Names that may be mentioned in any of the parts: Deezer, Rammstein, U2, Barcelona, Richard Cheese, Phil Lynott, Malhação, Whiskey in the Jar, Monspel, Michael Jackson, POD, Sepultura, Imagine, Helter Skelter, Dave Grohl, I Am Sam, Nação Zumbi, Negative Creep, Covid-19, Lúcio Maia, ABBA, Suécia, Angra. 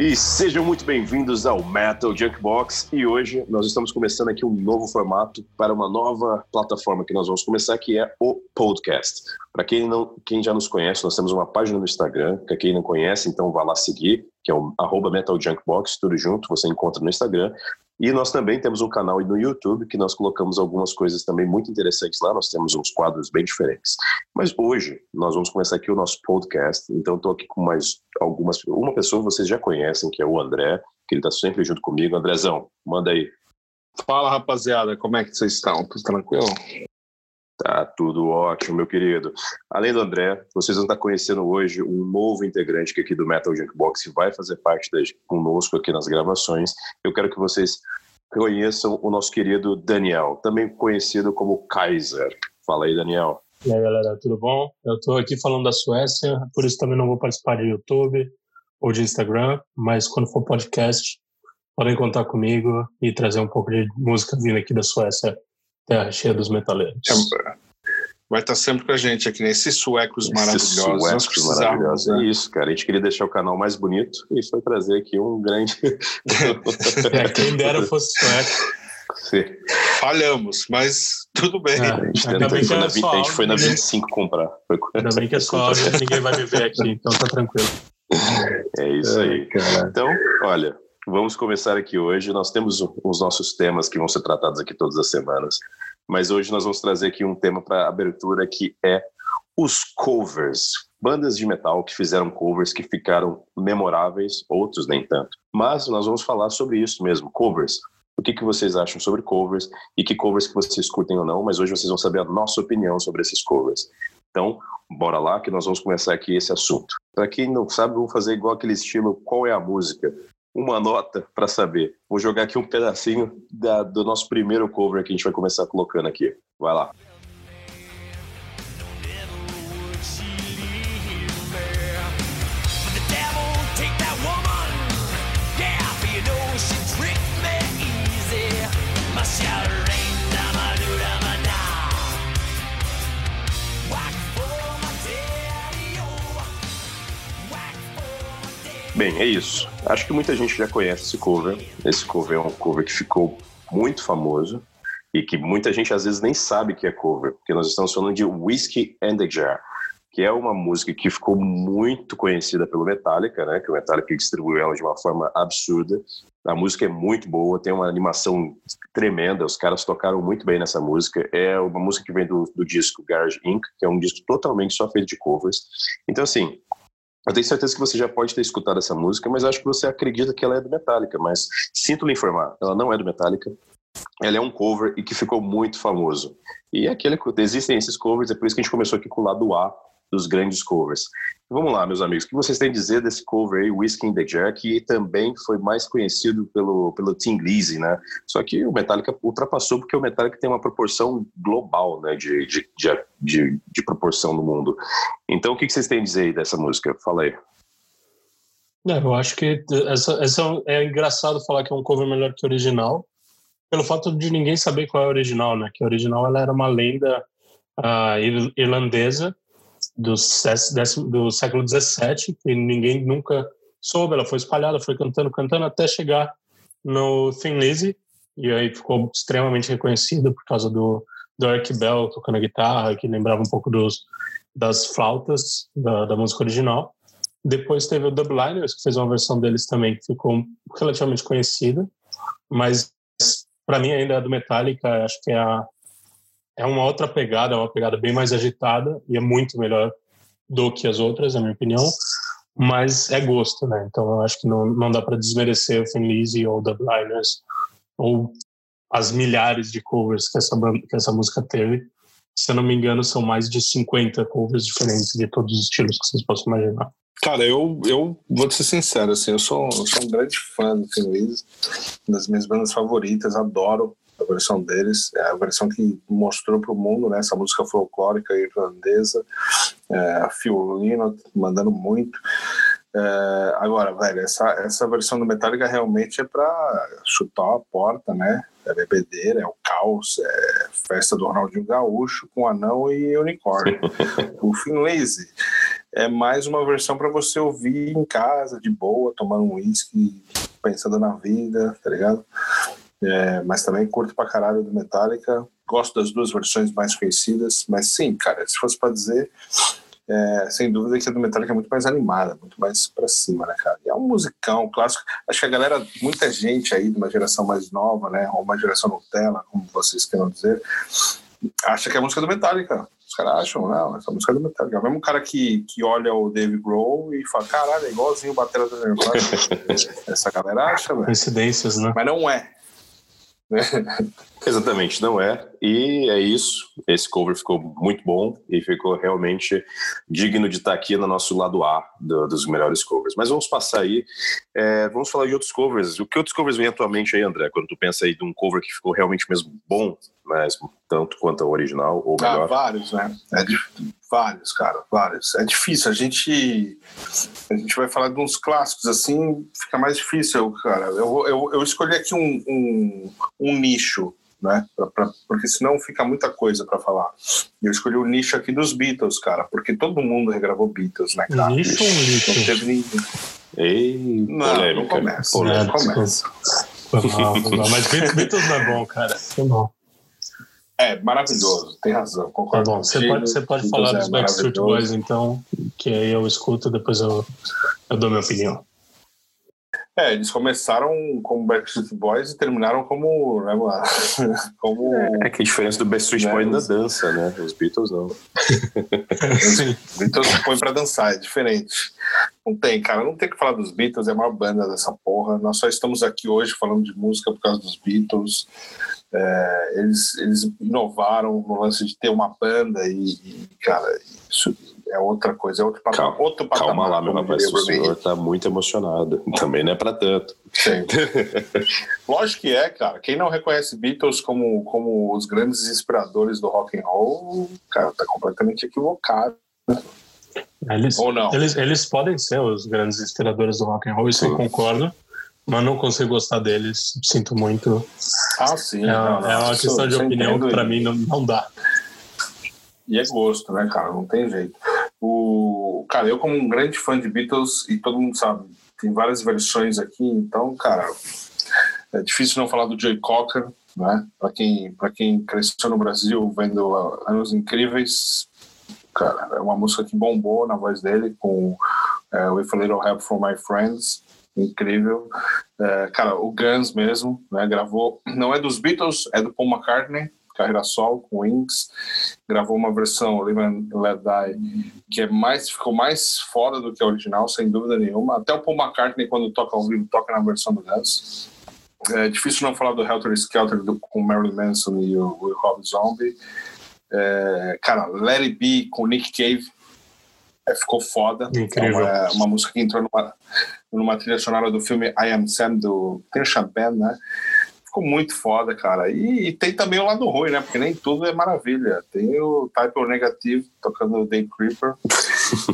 E sejam muito bem-vindos ao Metal Junkbox. E hoje nós estamos começando aqui um novo formato para uma nova plataforma que nós vamos começar, que é o podcast. Para quem já nos conhece, nós temos uma página no Instagram. Para quem não conhece, então vá lá seguir, que é o @MetalJunkbox, tudo junto, você encontra no Instagram. E nós também temos um canal no YouTube que nós colocamos algumas coisas também muito interessantes lá. Nós temos uns quadros bem diferentes. Mas hoje nós vamos começar aqui o nosso podcast. Então estou aqui com mais algumas... Uma pessoa que vocês já conhecem, que é o André, que ele está sempre junto comigo. Andrezão, manda aí. Fala, rapaziada. Como é que vocês estão? Tudo tranquilo? Tá tudo ótimo, meu querido. Além do André, vocês vão estar conhecendo hoje um novo integrante aqui do Metal Junkbox que vai fazer parte conosco aqui nas gravações. Eu quero que vocês conheçam o nosso querido Daniel, também conhecido como Kaiser. Fala aí, Daniel. E aí, galera, tudo bom? Eu tô aqui falando da Suécia, por isso também não vou participar de YouTube ou de Instagram, mas quando for podcast, podem contar comigo e trazer um pouco de música vindo aqui da Suécia. Terra cheia dos metaleiros. Vai estar sempre com a gente aqui nesses suecos maravilhosos. Suecos maravilhosos, né? É isso, cara. A gente queria deixar o canal mais bonito e foi trazer aqui um grande... Quem dera fosse sueco. Sim. Falhamos, mas tudo bem. Ah, a gente foi na 25 comprar. Ainda bem que é só áudio, ninguém vai me ver aqui, então tá tranquilo. É isso aí, cara. Então, olha... Vamos começar aqui hoje. Nós temos os nossos temas que vão ser tratados aqui todas as semanas, mas hoje nós vamos trazer aqui um tema para abertura que é os covers. Bandas de metal que fizeram covers que ficaram memoráveis, outros nem tanto. Mas nós vamos falar sobre isso mesmo, covers. O que vocês acham sobre covers e que covers que vocês curtem ou não, mas hoje vocês vão saber a nossa opinião sobre esses covers. Então, bora lá que nós vamos começar aqui esse assunto. Para quem não sabe, vamos fazer igual aquele estilo Qual é a Música? Uma nota para saber. Vou jogar aqui um pedacinho do nosso primeiro cover que a gente vai começar colocando aqui. Vai lá. Bem, é isso. Acho que muita gente já conhece esse cover. Esse cover é um cover que ficou muito famoso e que muita gente às vezes nem sabe que é cover, porque nós estamos falando de Whiskey in the Jar, que é uma música que ficou muito conhecida pelo Metallica, né? Que o Metallica distribuiu ela de uma forma absurda. A música é muito boa, tem uma animação tremenda, os caras tocaram muito bem nessa música. É uma música que vem do disco Garage Inc., que é um disco totalmente só feito de covers. Então, assim... Eu tenho certeza que você já pode ter escutado essa música, mas acho que você acredita que ela é do Metallica, mas sinto lhe informar, ela não é do Metallica, ela é um cover e que ficou muito famoso. E existem esses covers, é por isso que a gente começou aqui com o lado A dos grandes covers. Vamos lá, meus amigos, o que vocês têm a dizer desse cover aí, Whiskey in the Jar, que também foi mais conhecido pelo Thin Lizzy, né? Só que o Metallica ultrapassou, porque o Metallica tem uma proporção global, né, de proporção no mundo. Então, o que vocês têm a dizer aí dessa música? Fala aí. Eu acho que é engraçado falar que é um cover melhor que o original, pelo fato de ninguém saber qual é o original, né? Que o original ela era uma lenda irlandesa do século XVII, que ninguém nunca soube. Ela foi espalhada, foi cantando, até chegar no Thin Lizzy, e aí ficou extremamente reconhecida por causa do Eric Bell tocando a guitarra, que lembrava um pouco das flautas da música original. Depois teve o Dub Liners, que fez uma versão deles também, que ficou relativamente conhecida, mas para mim ainda é do Metallica. Acho que é uma outra pegada, é uma pegada bem mais agitada e é muito melhor do que as outras, na minha opinião, mas é gosto, né? Então eu acho que não dá para desmerecer o Thin Lizzy ou The Blinders ou as milhares de covers que essa música teve. Se eu não me engano, são mais de 50 covers diferentes de todos os estilos que vocês possam imaginar. Cara, eu vou ser sincero, assim, eu sou um grande fã do Thin Lizzy, das minhas bandas favoritas, adoro a versão deles, a versão que mostrou para o mundo, né, essa música folclórica irlandesa, a Phil Lynott mandando muito. Agora, velho, essa versão do Metallica realmente é para chutar a porta, né? É bebedeira, é o caos, é festa do Ronaldinho Gaúcho com anão e unicórnio. O Thin Lizzy é mais uma versão para você ouvir em casa, de boa, tomando um whisky, pensando na vida, tá ligado? É, mas também curto pra caralho do Metallica. Gosto das duas versões mais conhecidas, mas sim, cara, se fosse pra dizer, sem dúvida que a do Metallica é muito mais animada, muito mais pra cima, né, cara? E é um musicão, um clássico. Acho que a galera, muita gente aí de uma geração mais nova, né, ou uma geração Nutella, como vocês queiram dizer, acha que é a música do Metallica. Os caras acham, não, essa música é do Metallica. É o mesmo cara que olha o Dave Grohl e fala, caralho, é igualzinho o batera da Nirvana. Essa galera acha, velho. Coincidências, né? Mas não é. Exatamente, não é. E é isso, esse cover ficou muito bom e ficou realmente digno de estar aqui no nosso lado A dos melhores covers. Mas vamos passar aí, vamos falar de outros covers. O que outros covers vem à tua mente aí, André, quando tu pensa aí de um cover que ficou realmente mesmo bom, mas tanto quanto o original, ou melhor? Vários, né? Vários, cara, vários. É difícil, a gente vai falar de uns clássicos assim, fica mais difícil, cara. Eu escolhi aqui um nicho, né? Porque senão fica muita coisa pra falar. E eu escolhi o nicho aqui dos Beatles, cara, porque todo mundo regravou Beatles, né, cara? Nicho ou nicho? Não teve ninguém. Ei, não começa. Polêmica. Não começa. Não, mas Beatles não é bom, cara. É bom. É, maravilhoso, tem razão, concordo. Tá bom, você pode falar dos Backstreet Boys, então, que aí eu escuto, depois eu dou minha opinião. É, eles começaram como Backstreet Boys e terminaram como... Né, como é que a diferença do Backstreet Boys é na dança, né? Os Beatles não. Os Beatles põem pra dançar, é diferente. Não tem, cara, não tem que falar dos Beatles, é a maior banda dessa porra. Nós só estamos aqui hoje falando de música por causa dos Beatles. É, eles inovaram no lance de ter uma banda e cara, isso é outra coisa, é outro patamar. Calma lá, meu rapaz, o senhor tá muito emocionado. Também não é pra tanto. Sim. Lógico que é, cara. Quem não reconhece Beatles como os grandes inspiradores do rock and roll, cara, tá completamente equivocado. Ou não? Eles podem ser os grandes inspiradores do rock and roll, isso eu concordo. Mas não consigo gostar deles, sinto muito. Ah, sim. É uma questão de opinião que pra mim não dá. E é gosto, né, cara? Não tem jeito. Cara, eu como um grande fã de Beatles, e todo mundo sabe, tem várias versões aqui, então, cara, é difícil não falar do Joe Cocker, né? Pra quem cresceu no Brasil vendo Anos Incríveis, cara, é uma música que bombou na voz dele com With a Little Help From My Friends. Incrível, cara, o Guns mesmo, né, gravou, não é dos Beatles, é do Paul McCartney, carreira solo com Wings, gravou uma versão Live and Let Die que ficou mais foda do que a original, sem dúvida nenhuma. Até o Paul McCartney, quando toca ao vivo, toca na versão do Guns. É difícil não falar do Helter Skelter com Marilyn Manson e o Rob Zombie. Cara, Let It Be com Nick Cave ficou foda. Incrível. É uma música que entrou numa trilha sonora do filme I Am Sam, do Peter Chapin, né? Ficou muito foda, cara. E tem também o lado ruim, né? Porque nem tudo é maravilha. Tem o Type O Negative tocando o Day Creeper,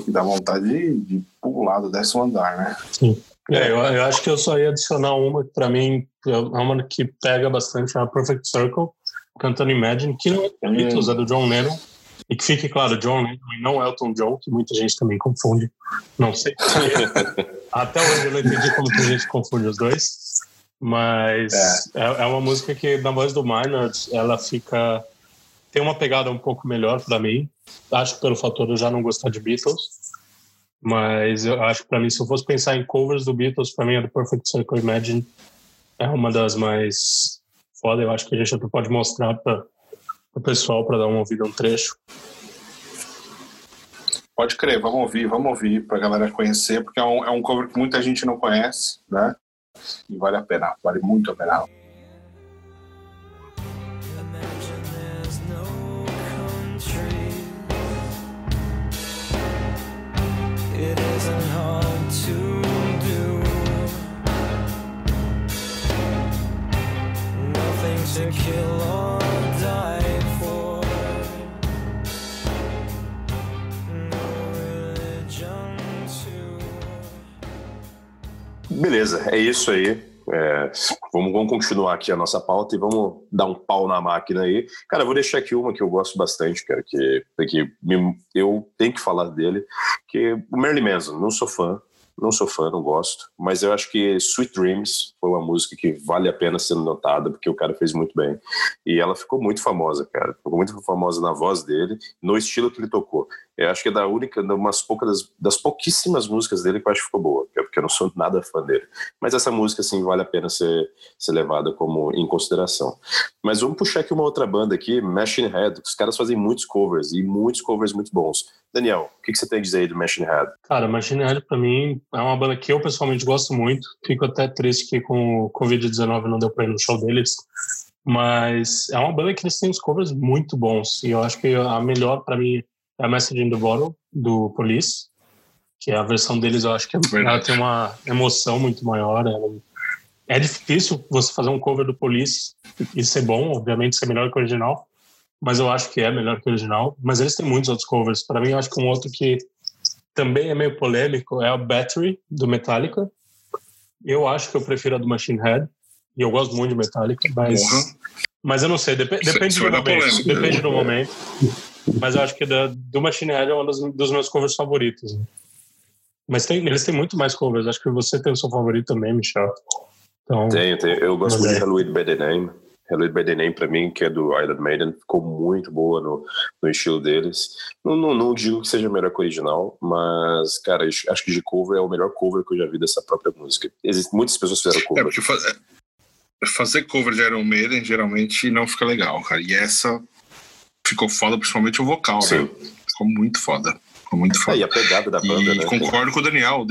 que dá vontade de pular do 10º andar, né? Sim. Eu acho que eu só ia adicionar uma que pra mim é uma que pega bastante, é a Perfect Circle, cantando Imagine, que não é Beatles, é do John Lennon. E que fique claro, John Lennon e não Elton John, que muita gente também confunde. Não sei. Até hoje eu não entendi como que a gente confunde os dois. Mas é uma música que, na voz do Maynard, ela fica... Tem uma pegada um pouco melhor pra mim. Acho que pelo fator de eu já não gostar de Beatles. Mas eu acho que pra mim, se eu fosse pensar em covers do Beatles, pra mim a do Perfect Circle Imagine é uma das mais foda. Eu acho que a gente até pode mostrar o pessoal para dar uma ouvida, um trecho. Pode crer, vamos ouvir para a galera conhecer, porque é um cover que muita gente não conhece, né? E vale a pena, vale muito a pena. Beleza, é isso aí. Vamos continuar aqui a nossa pauta e vamos dar um pau na máquina aí. Cara, eu vou deixar aqui uma que eu gosto bastante, cara, que eu tenho que falar dele, que o Marilyn Manson, não sou fã, não gosto, mas eu acho que Sweet Dreams foi uma música que vale a pena sendo notada, porque o cara fez muito bem. E ela ficou muito famosa, cara. Ficou muito famosa na voz dele, no estilo que ele tocou. Eu acho que é das pouquíssimas músicas dele que eu acho que ficou boa, porque eu não sou nada fã dele. Mas essa música, assim, vale a pena ser levada em consideração. Mas vamos puxar aqui uma outra banda aqui, Machine Head. Os caras fazem muitos covers muito bons. Daniel, o que você tem a dizer aí do Machine Head? Cara, Machine Head pra mim é uma banda que eu pessoalmente gosto muito. Fico até triste que com o Covid-19 não deu pra ir no show deles. Mas é uma banda que eles têm uns covers muito bons. E eu acho que a melhor pra mim é a Message in the Bottle, do Police, que é a versão deles. Eu acho que ela tem uma emoção muito maior. É difícil você fazer um cover do Police e ser bom, obviamente ser melhor que o original. Mas eu acho que é melhor que o original. Mas eles têm muitos outros covers. Para mim, eu acho que um outro que também é meio polêmico é o Battery, do Metallica. Eu acho que eu prefiro a do Machine Head. E eu gosto muito de Metallica, mas eu não sei. Depende do momento. Depende do momento. Mas eu acho que do Machine Head é um dos meus covers favoritos. Mas eles têm muito mais covers. Acho que você tem o seu favorito também, Michel. Então, tenho. Eu gosto muito de Louis Beddenham. Hello by the Name, pra mim, que é do Iron Maiden, ficou muito boa no estilo deles. Não digo que seja melhor que o original, mas, cara, acho que de cover é o melhor cover que eu já vi dessa própria música. Muitas pessoas fizeram cover. Porque fazer cover de Iron Maiden geralmente não fica legal, cara. E essa ficou foda, principalmente o vocal, sim, né? Ficou muito foda. E a pegada da banda, né? Concordo com o Daniel,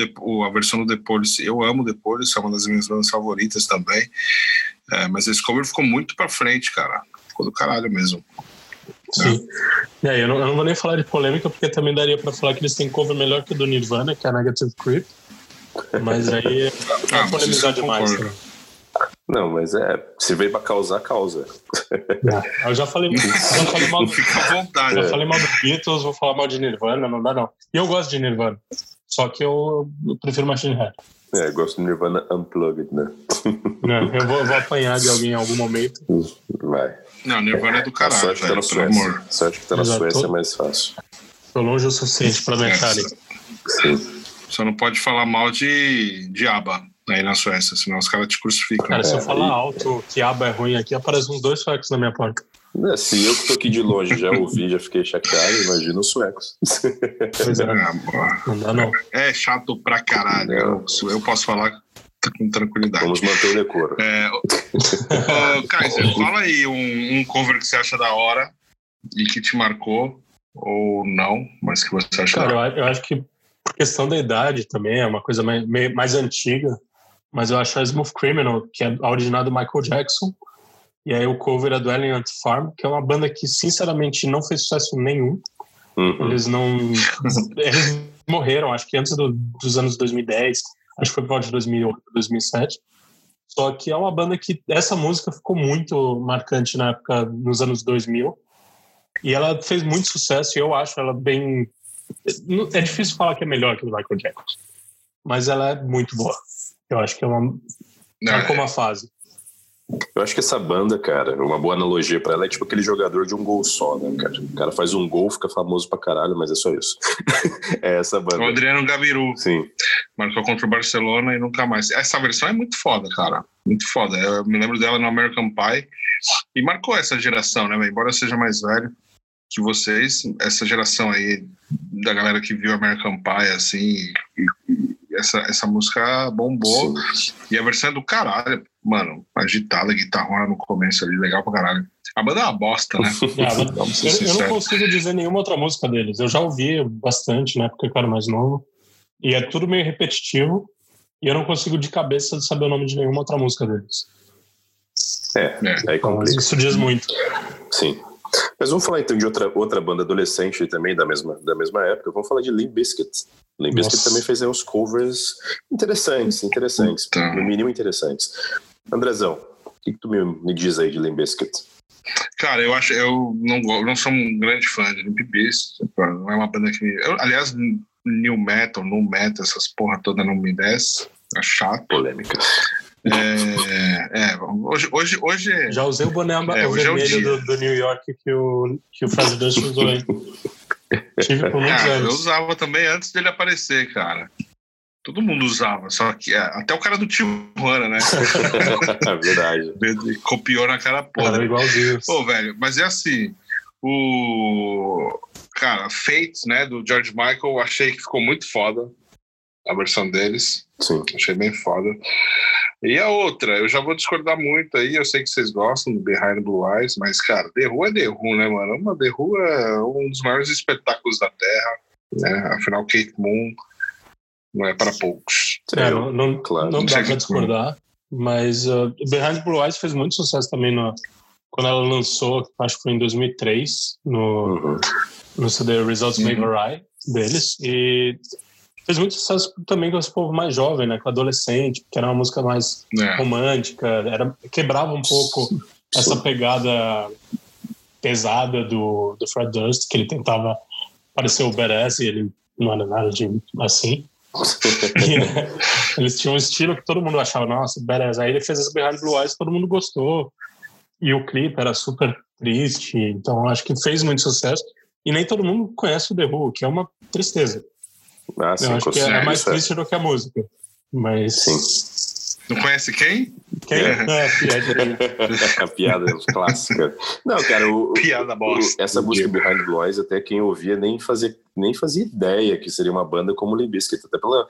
a versão do The Police. Eu amo The Police, é uma das minhas bandas favoritas também. Mas esse cover ficou muito pra frente, cara. Ficou do caralho mesmo. Sim. É. Eu não vou nem falar de polêmica, porque também daria pra falar que eles têm cover melhor que o do Nirvana, que é a Negative Creep. Mas aí é polemizar demais. Né? Não, mas se veio pra causar, causa. Não, eu já falei mal do Beatles. Já falei mal do Beatles, vou falar mal de Nirvana, não dá não. E eu gosto de Nirvana, só que eu prefiro Machine Head. Eu gosto de Nirvana Unplugged, né? Não, eu vou apanhar de alguém em algum momento. Vai. Não, Nirvana é do caralho. Só acho que tá na Suécia. Só acho que tá na Suécia é mais fácil. Tô longe o suficiente pra Metallica. Sim. Só não pode falar mal de ABBA. Aí na Suécia, senão os caras te crucificam. Cara, se eu falar alto que ABBA é ruim aqui, aparecem uns 2 suecos na minha porta. Se eu que tô aqui de longe já ouvi, já fiquei chateado, imagina os suecos. Pois é. Não dá não. É chato pra caralho. Eu posso falar com tranquilidade. Vamos manter o decoro. Kaiser, fala aí um cover que você acha da hora e que te marcou, ou não, mas que você acha. Cara, eu acho que por questão da idade também, é uma coisa mais antiga. Mas eu acho a Smooth Criminal, que é a original do Michael Jackson. E aí o cover é do Alien Ant Farm, que é uma banda que, sinceramente, não fez sucesso nenhum. Uhum. Eles morreram, acho que antes dos anos 2010. Acho que foi por volta de 2008, 2007. Só que é uma banda que... Essa música ficou muito marcante na época, nos anos 2000. E ela fez muito sucesso, e eu acho ela bem... É difícil falar que é melhor que o Michael Jackson. Mas ela é muito boa. Eu acho que é uma... Marcou uma fase. Eu acho que essa banda, cara, uma boa analogia pra ela é tipo aquele jogador de um gol só, né, cara? O cara faz um gol, fica famoso pra caralho, mas é só isso. É essa banda. O Adriano Gabiru. Sim. Marcou contra o Barcelona e nunca mais. Essa versão é muito foda, cara. Muito foda. Eu me lembro dela no American Pie. E marcou essa geração, né? Embora eu seja mais velho que vocês, essa geração aí da galera que viu American Pie, assim... Essa música bombou. Sim. E a versão é do caralho, mano. Agitada, guitarrona no começo ali, legal pra caralho. A banda é uma bosta, né? Eu não consigo dizer nenhuma outra música deles. Eu já ouvi bastante, né? Porque eu era mais novo. E é tudo meio repetitivo. E eu não consigo de cabeça saber o nome de nenhuma outra música deles. Aí complica. Isso diz muito. Sim. Mas vamos falar então de outra banda adolescente também, da mesma época. Vamos falar de Limp Bizkit. Limp Bizkit também fez uns covers interessantes, no mínimo interessantes. Andrezão, o que tu me diz aí de Limp Bizkit? Cara, eu não sou um grande fã de Limp Bizkit, não é uma banda que... aliás, New Metal, essas porra toda não me desce, é chato. Polêmica. Hoje já usei o boné vermelho do New York que o Fred Durst usou, hein? Tive por muitos anos. Eu usava também antes dele aparecer, cara. Todo mundo usava, só que até o cara do Tijuana, né? É verdade. Copiou na cara podre. Era igualzinho. Pô, velho, mas é assim, o... Cara, Fate, né, do George Michael, achei que ficou muito foda a versão deles. Sim. Achei bem foda. E a outra, eu já vou discordar muito aí, eu sei que vocês gostam do Behind Blue Eyes, mas, cara, The Who é The Who, né, mano? The Who é um dos maiores espetáculos da Terra, né? Afinal, Kate Moon não é para poucos. Não dá pra discordar, mas Behind Blue Eyes fez muito sucesso também quando ela lançou, acho que foi em 2003, no CD Results May Vary deles, e... Fez muito sucesso também com esse povo mais jovem, né? Com adolescente, que era uma música mais romântica, quebrava um pouco essa pegada pesada do Fred Durst, que ele tentava parecer o badass e ele não era nada de assim. E, né, eles tinham um estilo que todo mundo achava, nossa, badass. Aí ele fez esse Behind Blue Eyes, todo mundo gostou. E o clipe era super triste, então acho que fez muito sucesso. E nem todo mundo conhece o The Who, que é uma tristeza. Ah, sim, eu acho que é mais triste do que a música, mas sim. Não conhece quem? Quem? A piada clássica. Não, cara, piada bosta. Essa música Behind Blue Eyes, até quem ouvia nem fazia ideia que seria uma banda como Limp Bizkit, até pela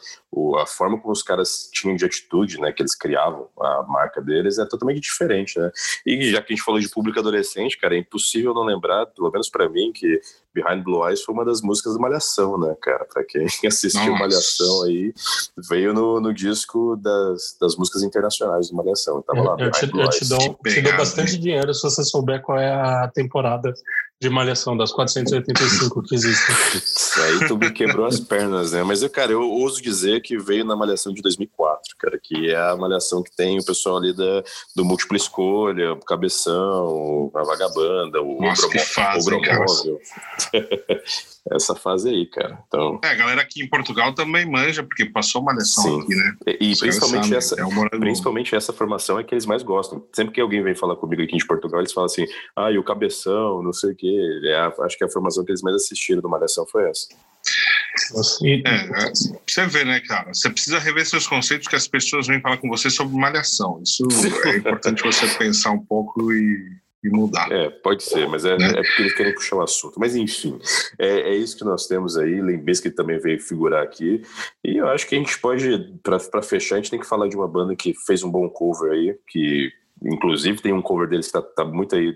a forma como os caras tinham de atitude, né, que eles criavam, a marca deles é totalmente diferente, né? E já que a gente falou de público adolescente, cara, é impossível não lembrar, pelo menos pra mim, que Behind Blue Eyes foi uma das músicas da Malhação, né, cara? Pra quem assistiu Malhação aí, veio no disco das músicas internacionais do Malhação. Tava lá, eu te dou bastante dinheiro se você souber qual é a temporada de Malhação, das 485 que existem. Isso aí tu me quebrou as pernas, né? Mas, cara, eu ouso dizer que veio na Malhação de 2004, cara, que é a Malhação que tem o pessoal ali do Múltipla Escolha, o Cabeção, a Vagabanda, o Bromóvel. Essa fase aí, cara. Então... a galera aqui em Portugal também manja, porque passou uma Malhação aqui, né? E principalmente essa formação é que eles mais gostam. Sempre que alguém vem falar comigo aqui de Portugal, eles falam assim, e o Cabeção, não sei o quê. Acho que a formação que eles mais assistiram do Malhação foi essa. Você vê, né, cara? Você precisa rever seus conceitos, que as pessoas vêm falar com você sobre Malhação. Isso é importante você pensar um pouco e mudar. Pode ser, mas é porque eles querem puxar o assunto. Mas enfim, é isso que nós temos aí. Limp Bizkit também veio figurar aqui. E eu acho que a gente pode, para fechar, a gente tem que falar de uma banda que fez um bom cover aí, que inclusive tem um cover deles que tá muito aí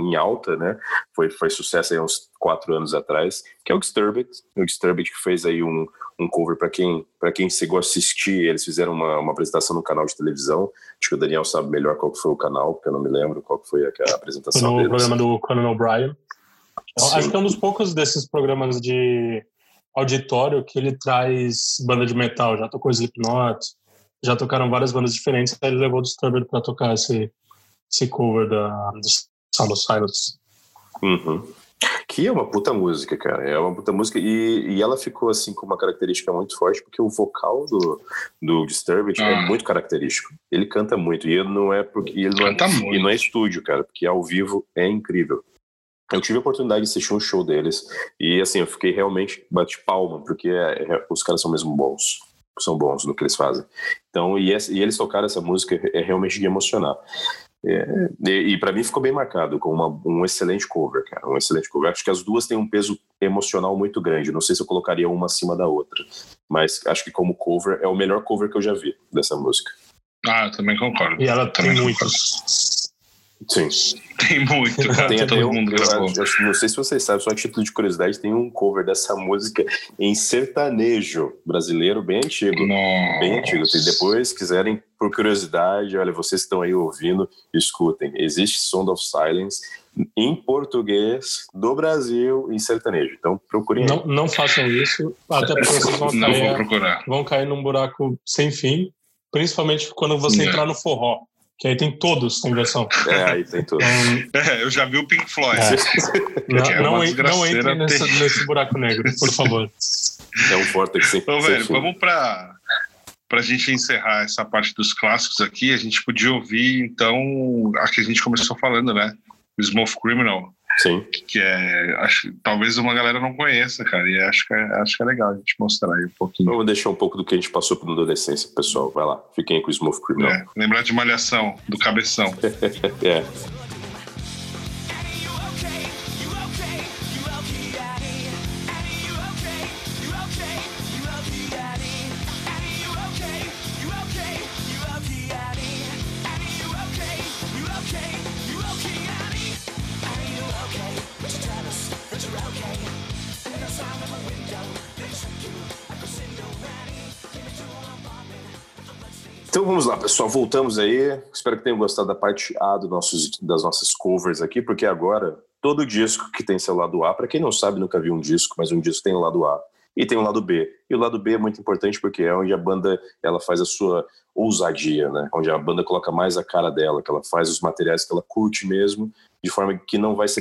em alta, né? Foi sucesso aí há uns 4 anos atrás, que é o Disturbed. O Disturbed que fez aí um cover, para quem chegou a assistir, eles fizeram uma apresentação no canal de televisão. Acho que o Daniel sabe melhor qual que foi o canal, porque eu não me lembro qual que foi a apresentação deles. No programa do Conan O'Brien. Acho que é um dos poucos desses programas de auditório que ele traz banda de metal. Já tocou Slipknot, já tocaram várias bandas diferentes, aí ele levou o Disturbed para tocar esse cover do Sound of Silence. Que é uma puta música, cara. É uma puta música e ela ficou assim com uma característica muito forte, porque o vocal do Disturbed é muito característico. Ele canta muito e ele não é porque ele não é, e não é estúdio, cara, porque ao vivo é incrível. Eu tive a oportunidade de assistir um show deles e assim eu fiquei realmente bate palma, porque os caras são mesmo bons. São bons no que eles fazem. Então, e eles tocaram essa música é realmente de emocionar. E pra mim ficou bem marcado com um excelente cover, cara. Um excelente cover. Acho que as duas têm um peso emocional muito grande. Não sei se eu colocaria uma acima da outra, mas acho que como cover é o melhor cover que eu já vi dessa música. Eu também concordo. E ela também tem muitos. Sim. Tem muito. Tem até um, não sei se vocês sabem, só a título de curiosidade, tem um cover dessa música em sertanejo brasileiro, bem antigo. Nossa. Bem antigo. Se depois quiserem, por curiosidade, olha, vocês estão aí ouvindo, escutem. Existe Sound of Silence em português do Brasil em sertanejo. Então procurem. Não façam isso, até porque vocês vão cair num buraco sem fim, principalmente quando você entrar no forró. Que aí tem todos, tem versão. Aí tem todos. Eu já vi o Pink Floyd. Não entre nesse buraco negro, por favor. É um vórtice. Então, velho, vamos pra para a gente encerrar essa parte dos clássicos aqui, a gente podia ouvir, então, a que a gente começou falando, né? O Smooth Criminal. Sim. Que é, acho, talvez uma galera não conheça, cara, e acho que é legal a gente mostrar aí um pouquinho. Vamos deixar um pouco do que a gente passou por adolescência, pessoal. Vai lá, fiquem aí com o Smooth Criminal. É, lembrar de Malhação, do Cabeção. É. Então vamos lá, pessoal, voltamos aí. Espero que tenham gostado da parte A das nossas covers aqui, porque agora todo disco que tem seu lado A, para quem não sabe, nunca viu um disco, mas um disco tem o lado A e tem o lado B. E o lado B é muito importante porque é onde a banda ela faz a sua ousadia, né? Onde a banda coloca mais a cara dela, que ela faz os materiais que ela curte mesmo, de forma que não vai ser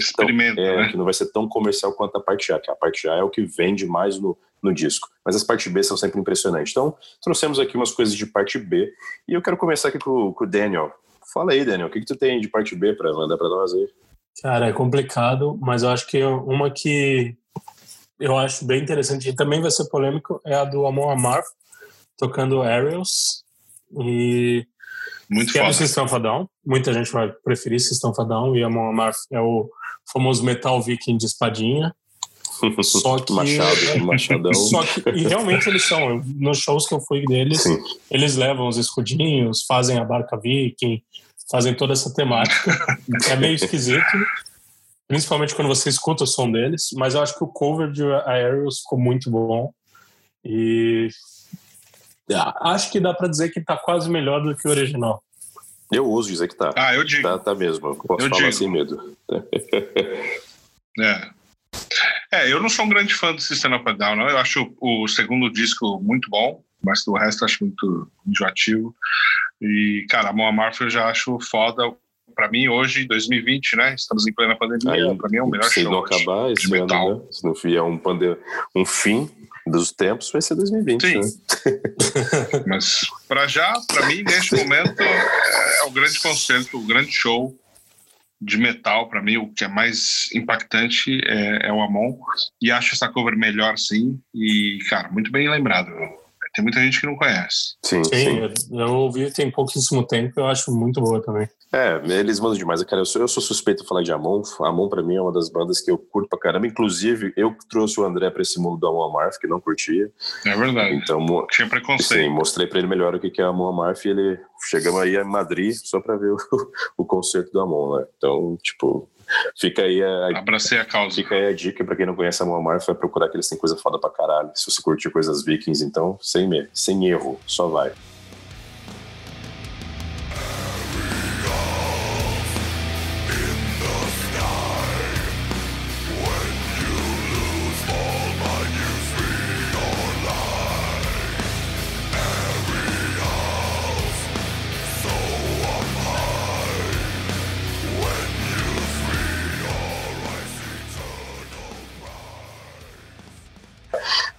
tão comercial quanto a parte A, que a parte A é o que vende mais no disco. Mas as partes B são sempre impressionantes. Então, trouxemos aqui umas coisas de parte B. E eu quero começar aqui com o Daniel. Fala aí, Daniel, o que tu tem de parte B para mandar para nós aí? Cara, é complicado, mas eu acho que uma que eu acho bem interessante e também vai ser polêmico é a do Amon Amarth, tocando Aerials. E muito que foda. É o System of a Down. Muita gente vai preferir System of a Down, e Amon Amarth é o famoso metal viking de espadinha. Só que, Machadão. Só que, e realmente eles são, nos shows que eu fui deles, sim, eles levam os escudinhos, fazem a barca viking, fazem toda essa temática. É meio esquisito, principalmente quando você escuta o som deles, mas eu acho que o cover de Aerials ficou muito bom e acho que dá pra dizer que tá quase melhor do que o original. Eu ouso dizer que tá. Ah, eu digo. Tá mesmo, eu posso falar digo. Sem medo. É, eu não sou um grande fã do System of a Down, não. Eu acho o segundo disco muito bom, mas o resto eu acho muito enjoativo. E, cara, Amon Amarth eu já acho foda. Pra mim, hoje, 2020, né? Estamos em plena pandemia. Aí, pra mim é o melhor show não acabar, de metal. Ano, né? Se não vier um fim dos tempos, vai ser 2020, sim, né? Mas pra mim, neste momento, é o grande concerto, o grande show de metal. Para mim, o que é mais impactante é o Amon, e acho essa cover melhor, sim. E, cara, muito bem lembrado, tem muita gente que não conhece. Sim. Eu ouvi tem pouquíssimo tempo, eu acho muito boa também. É, eles mandam demais, cara. Eu sou suspeito de falar de Amon. Amon pra mim é uma das bandas que eu curto pra caramba. Inclusive, eu trouxe o André pra esse mundo do Amon Amarth, que não curtia. É verdade. Então, tinha preconceito. Sim, mostrei pra ele melhor o que é Amon Amarth, e ele... Chegamos aí a Madrid só pra ver o concerto do Amon, né? Então, tipo... Fica aí abracei a causa. Fica aí a dica pra quem não conhece Amon Amarth, vai procurar que eles têm coisa foda pra caralho. Se você curtir coisas vikings, então, sem erro, só vai.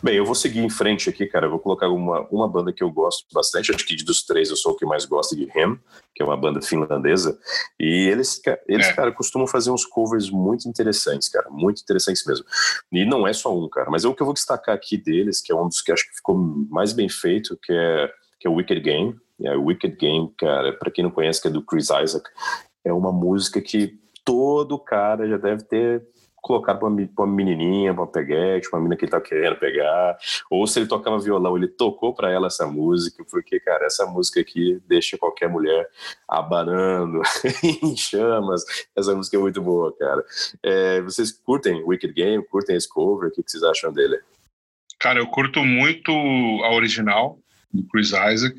Bem, eu vou seguir em frente aqui, cara. Eu vou colocar uma banda que eu gosto bastante. Acho que dos três eu sou o que mais gosto de Him, que é uma banda finlandesa. E eles cara, costumam fazer uns covers muito interessantes, cara. Muito interessantes mesmo. E não é só um, cara. Mas é o que eu vou destacar aqui deles, que é um dos que acho que ficou mais bem feito, que é o Wicked Game. É o Wicked Game, cara, pra quem não conhece, que é do Chris Isaac. É uma música que todo cara já deve ter... colocar pra uma menininha, pra uma peguete, uma menina que ele tá querendo pegar, ou se ele tocava violão, ele tocou pra ela essa música, porque, cara, essa música aqui deixa qualquer mulher abanando em chamas. Essa música é muito boa, cara. Vocês curtem Wicked Game? Curtem esse cover? O que vocês acham dele? Cara, eu curto muito a original, do Chris Isaac,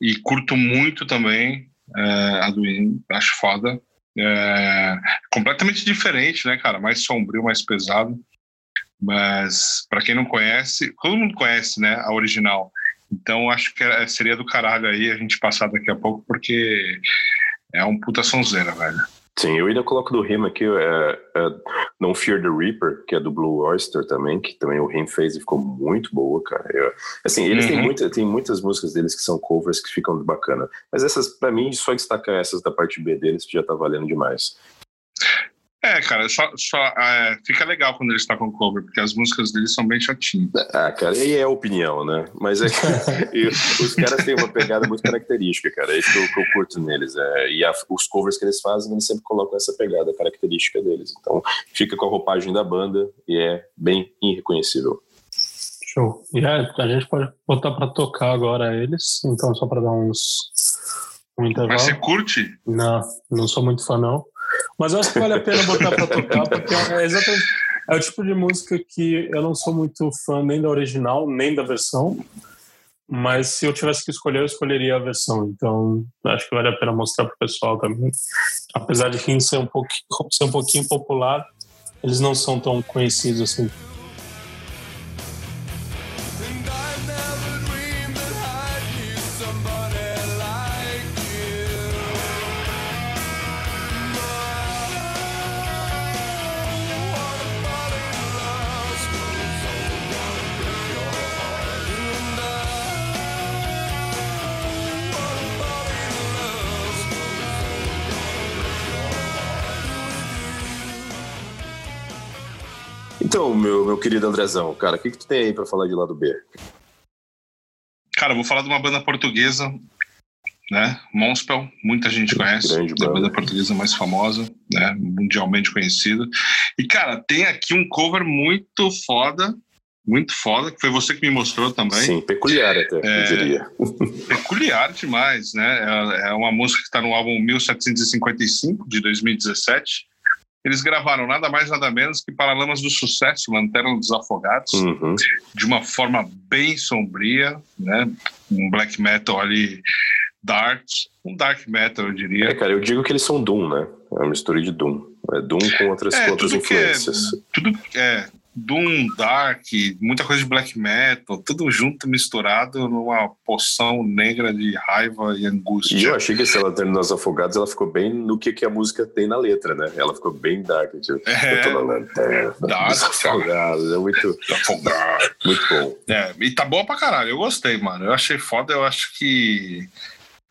e curto muito também a do Ian, acho foda. É completamente diferente, né, cara? Mais sombrio, mais pesado. Mas, pra quem não conhece, todo mundo conhece, né, a original. Então, acho que seria do caralho aí a gente passar daqui a pouco, porque é um puta sonzeira, velho. Sim, eu ainda coloco do Rima aqui, Don't Fear the Reaper, que é do Blue Oyster também, que também o Rim fez e ficou muito boa, cara. Eu, assim, eles têm muitas músicas deles que são covers que ficam bacana. Mas essas, pra mim, só destacar essas da parte B deles já tá valendo demais. É, cara, fica legal quando eles tocam cover, porque as músicas deles são bem chatinhas. Ah, cara, e é a opinião, né? Mas é que os caras têm uma pegada muito característica, cara. É isso que eu curto neles. É, e os covers que eles fazem, eles sempre colocam essa pegada característica deles. Então, fica com a roupagem da banda e é bem irreconhecível. Show. E a gente pode botar pra tocar agora eles, então só pra dar um intervalo. Mas você curte? Não, não sou muito fã, não. Mas eu acho que vale a pena botar pra tocar, porque é exatamente é o tipo de música que eu não sou muito fã nem da original, nem da versão, mas se eu tivesse que escolher, eu escolheria a versão. Então acho que vale a pena mostrar pro pessoal também, apesar de que ser um pouquinho popular, eles não são tão conhecidos assim. Então, meu querido Andrezão, cara, o que tu tem aí pra falar de lado B? Cara, eu vou falar de uma banda portuguesa, né? Monspel, muita gente conhece, banda portuguesa mais famosa, né? Mundialmente conhecida. E, cara, tem aqui um cover muito foda, que foi você que me mostrou também. Sim, peculiar até, eu diria. Peculiar demais, né? É uma música que tá no álbum 1755, de 2017. Eles gravaram nada mais, nada menos que Paralamas do Sucesso, Lanterna dos Afogados, de uma forma bem sombria, né? Um black metal ali, dark metal, eu diria. É, cara, eu digo que eles são Doom, né? É uma mistura de Doom. É Doom com outras influências. Doom, dark, muita coisa de black metal, tudo junto, misturado numa poção negra de raiva e angústia. E eu achei que essa Lanterna dos Afogados, ela ficou bem no que a música tem na letra, né? Ela ficou bem dark, tipo, dark, dos afogados, é muito afogado, muito bom. É, e tá boa pra caralho, eu gostei, mano. Eu achei foda, eu acho que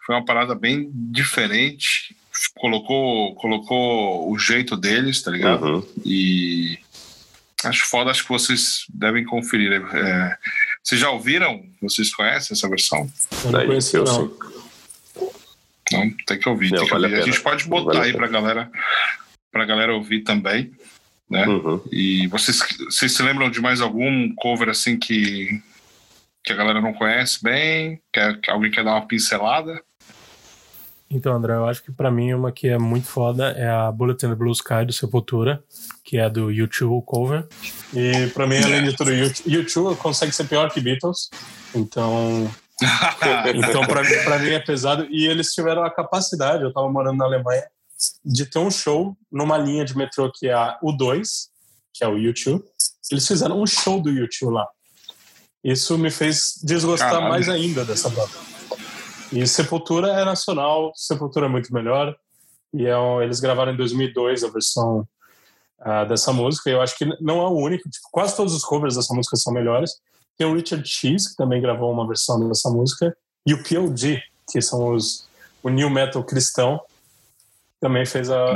foi uma parada bem diferente, colocou o jeito deles, tá ligado? E acho foda, acho que vocês devem conferir. É, vocês já ouviram? Vocês conhecem essa versão? Eu não conheci, não. Não, tem que ouvir. A gente pode botar aí pra galera ouvir também, né? E vocês se lembram de mais algum cover assim que a galera não conhece bem? Alguém quer dar uma pincelada? Então, André, eu acho que pra mim uma que é muito foda é a Bullet in the Blue Sky do Sepultura, que é do U2 cover. E pra mim, além de tudo, U2 consegue ser pior que Beatles. Então pra mim é pesado. E eles tiveram a capacidade, eu tava morando na Alemanha, de ter um show numa linha de metrô que é a U2, que é o U2. Eles fizeram um show do U2 lá. Isso me fez desgostar mais ainda dessa banda. E Sepultura é nacional, Sepultura é muito melhor. E eles gravaram em 2002 a versão dessa música. E eu acho que não é o único, tipo, quase todos os covers dessa música são melhores. Tem o Richard Cheese, que também gravou uma versão dessa música. E o POD, que são o New Metal cristão, também fez a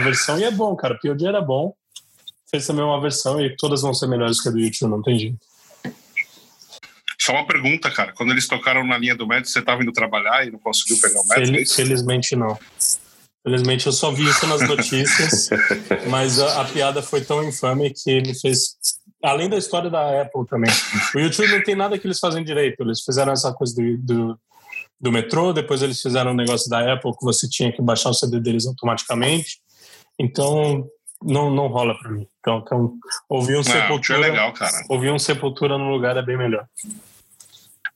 versão. E é bom, cara, o POD era bom. Fez também uma versão e todas vão ser melhores que a do YouTube, não tem jeito. Só uma pergunta, cara. Quando eles tocaram na linha do metro, você estava indo trabalhar e não conseguiu pegar o metro? Felizmente não. Felizmente eu só vi isso nas notícias, mas a piada foi tão infame que me fez... Além da história da Apple também. O YouTube não tem nada que eles fazem direito. Eles fizeram essa coisa do metrô, depois eles fizeram um negócio da Apple que você tinha que baixar o CD deles automaticamente. Então... Não rola pra mim. Então ouvir um Sepultura é legal, cara. Ouvir um Sepultura num lugar é bem melhor.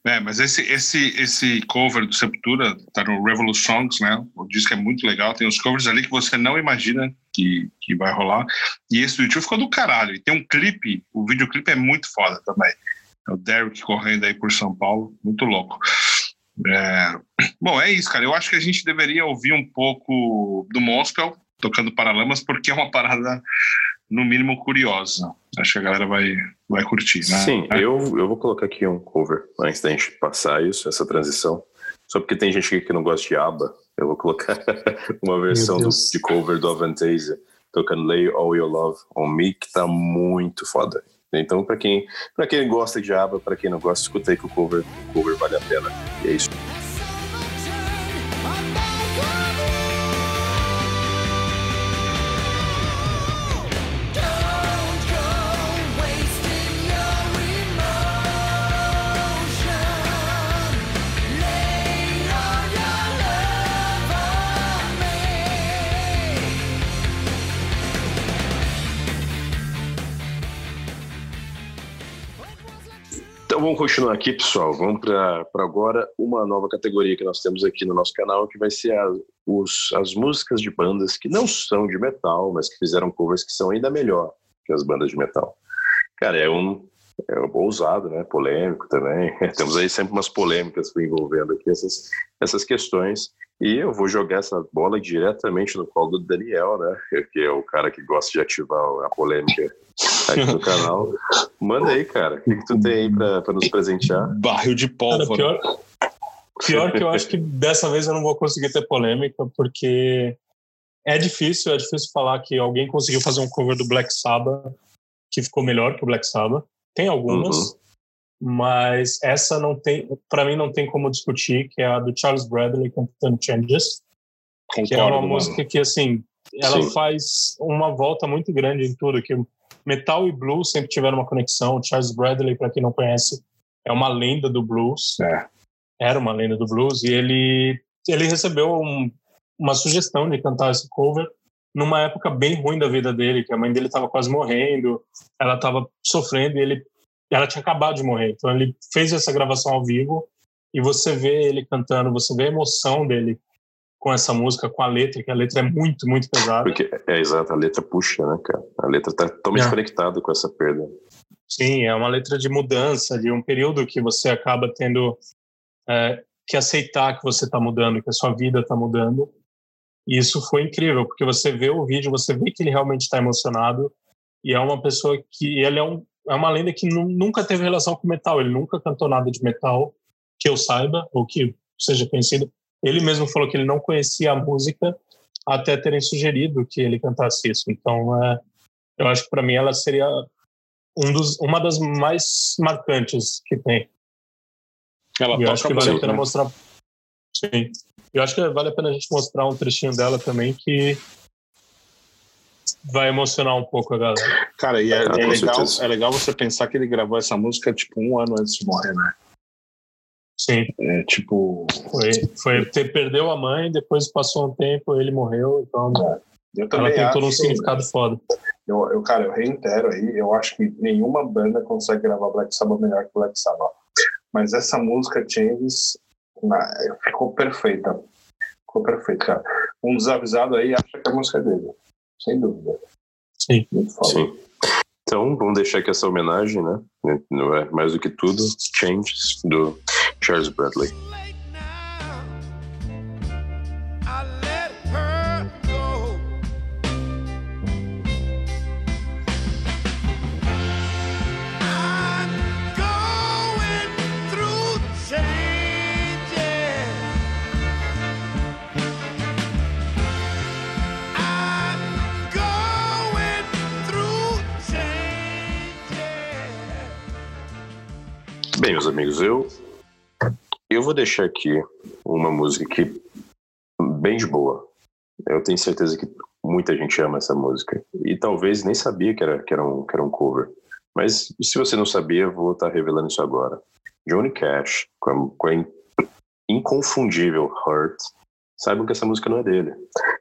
É, mas esse cover do Sepultura tá no Revolution Songs, né? O disco é muito legal. Tem uns covers ali que você não imagina que vai rolar. E esse do YouTube ficou do caralho. E tem um clipe, o videoclipe é muito foda também. É o Derek correndo aí por São Paulo. Muito louco. Bom, é isso, cara. Eu acho que a gente deveria ouvir um pouco do Monspel tocando Paralamas, porque é uma parada no mínimo curiosa. Acho que a galera vai curtir, né? Sim, eu vou colocar aqui um cover antes da gente passar isso, essa transição. Só porque tem gente que não gosta de ABBA, eu vou colocar uma versão de cover do Avantasia, tocando Lay All Your Love On Me, que tá muito foda. Então, pra quem gosta de ABBA, pra quem não gosta, escuta aí que o cover vale a pena. E é isso. Vamos continuar aqui, pessoal. Vamos para agora uma nova categoria que nós temos aqui no nosso canal, que vai ser as músicas de bandas que não são de metal, mas que fizeram covers que são ainda melhor que as bandas de metal. Cara, é um ousado, né? Polêmico também. Temos aí sempre umas polêmicas envolvendo aqui essas questões. E eu vou jogar essa bola diretamente no colo do Daniel, né? Que é o cara que gosta de ativar a polêmica aqui no canal. Manda aí, cara. O que tu tem aí pra nos presentear? Barril de pólvora. Pior que eu acho que dessa vez eu não vou conseguir ter polêmica, porque é difícil falar que alguém conseguiu fazer um cover do Black Sabbath que ficou melhor que o Black Sabbath. Tem algumas, mas essa não tem, pra mim não tem como discutir, que é a do Charles Bradley cantando Changes. Concordo, que é uma música que, assim, ela faz uma volta muito grande em tudo, que metal e blues sempre tiveram uma conexão. O Charles Bradley, para quem não conhece, é uma lenda do blues. É. Era uma lenda do blues. E ele recebeu uma sugestão de cantar esse cover numa época bem ruim da vida dele, que a mãe dele estava quase morrendo, ela estava sofrendo e ela tinha acabado de morrer. Então ele fez essa gravação ao vivo e você vê ele cantando, você vê a emoção dele com essa música, com a letra, que a letra é muito, muito pesada. Porque, exato, a letra puxa, né, cara? A letra tá totalmente conectada com essa perda. Sim, é uma letra de mudança, de um período que você acaba tendo que aceitar que você tá mudando, que a sua vida tá mudando. E isso foi incrível, porque você vê o vídeo, você vê que ele realmente está emocionado e é uma pessoa que... Ele é uma lenda que nunca teve relação com metal, ele nunca cantou nada de metal, que eu saiba, ou que seja conhecido. Ele mesmo falou que ele não conhecia a música até terem sugerido que ele cantasse isso. Então, eu acho que para mim ela seria uma das mais marcantes que tem. Ela eu acho que vale a pena mostrar... Sim. Eu acho que vale a pena a gente mostrar um trechinho dela também, que vai emocionar um pouco a galera. Cara, e é legal você pensar que ele gravou essa música tipo 1 ano antes de morrer, né? Sim. É, tipo... Ele perdeu a mãe, depois passou um tempo, ele morreu, então... Eu ela tem todo um significado foda. Cara, eu reitero aí, eu acho que nenhuma banda consegue gravar Black Sabbath melhor que Black Sabbath. Mas essa música, Changes... ficou perfeita. Ficou perfeita, cara. Um desavisado aí acha que a música é dele. Sem dúvida. Sim. Muito foda. Sim. Então, vamos deixar aqui essa homenagem, né? Não é mais do que tudo. Changes, do Charles Bradley. Bem, meus amigos, eu vou deixar aqui uma música que bem de boa. Eu tenho certeza que muita gente ama essa música. E talvez nem sabia que era um cover. Mas se você não sabia, eu vou estar revelando isso agora. Johnny Cash, com a inconfundível Hurt, saibam que essa música não é dele.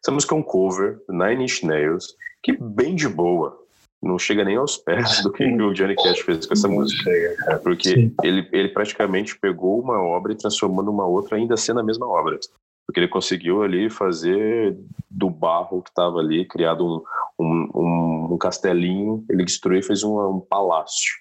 Essa música é um cover, Nine Inch Nails, que bem de boa. Não chega nem aos pés do que o Johnny Cash fez com essa música. Porque ele praticamente pegou uma obra e transformou numa outra, ainda sendo a mesma obra. Porque ele conseguiu ali fazer do barro que estava ali, criado um castelinho, ele destruiu e fez um palácio.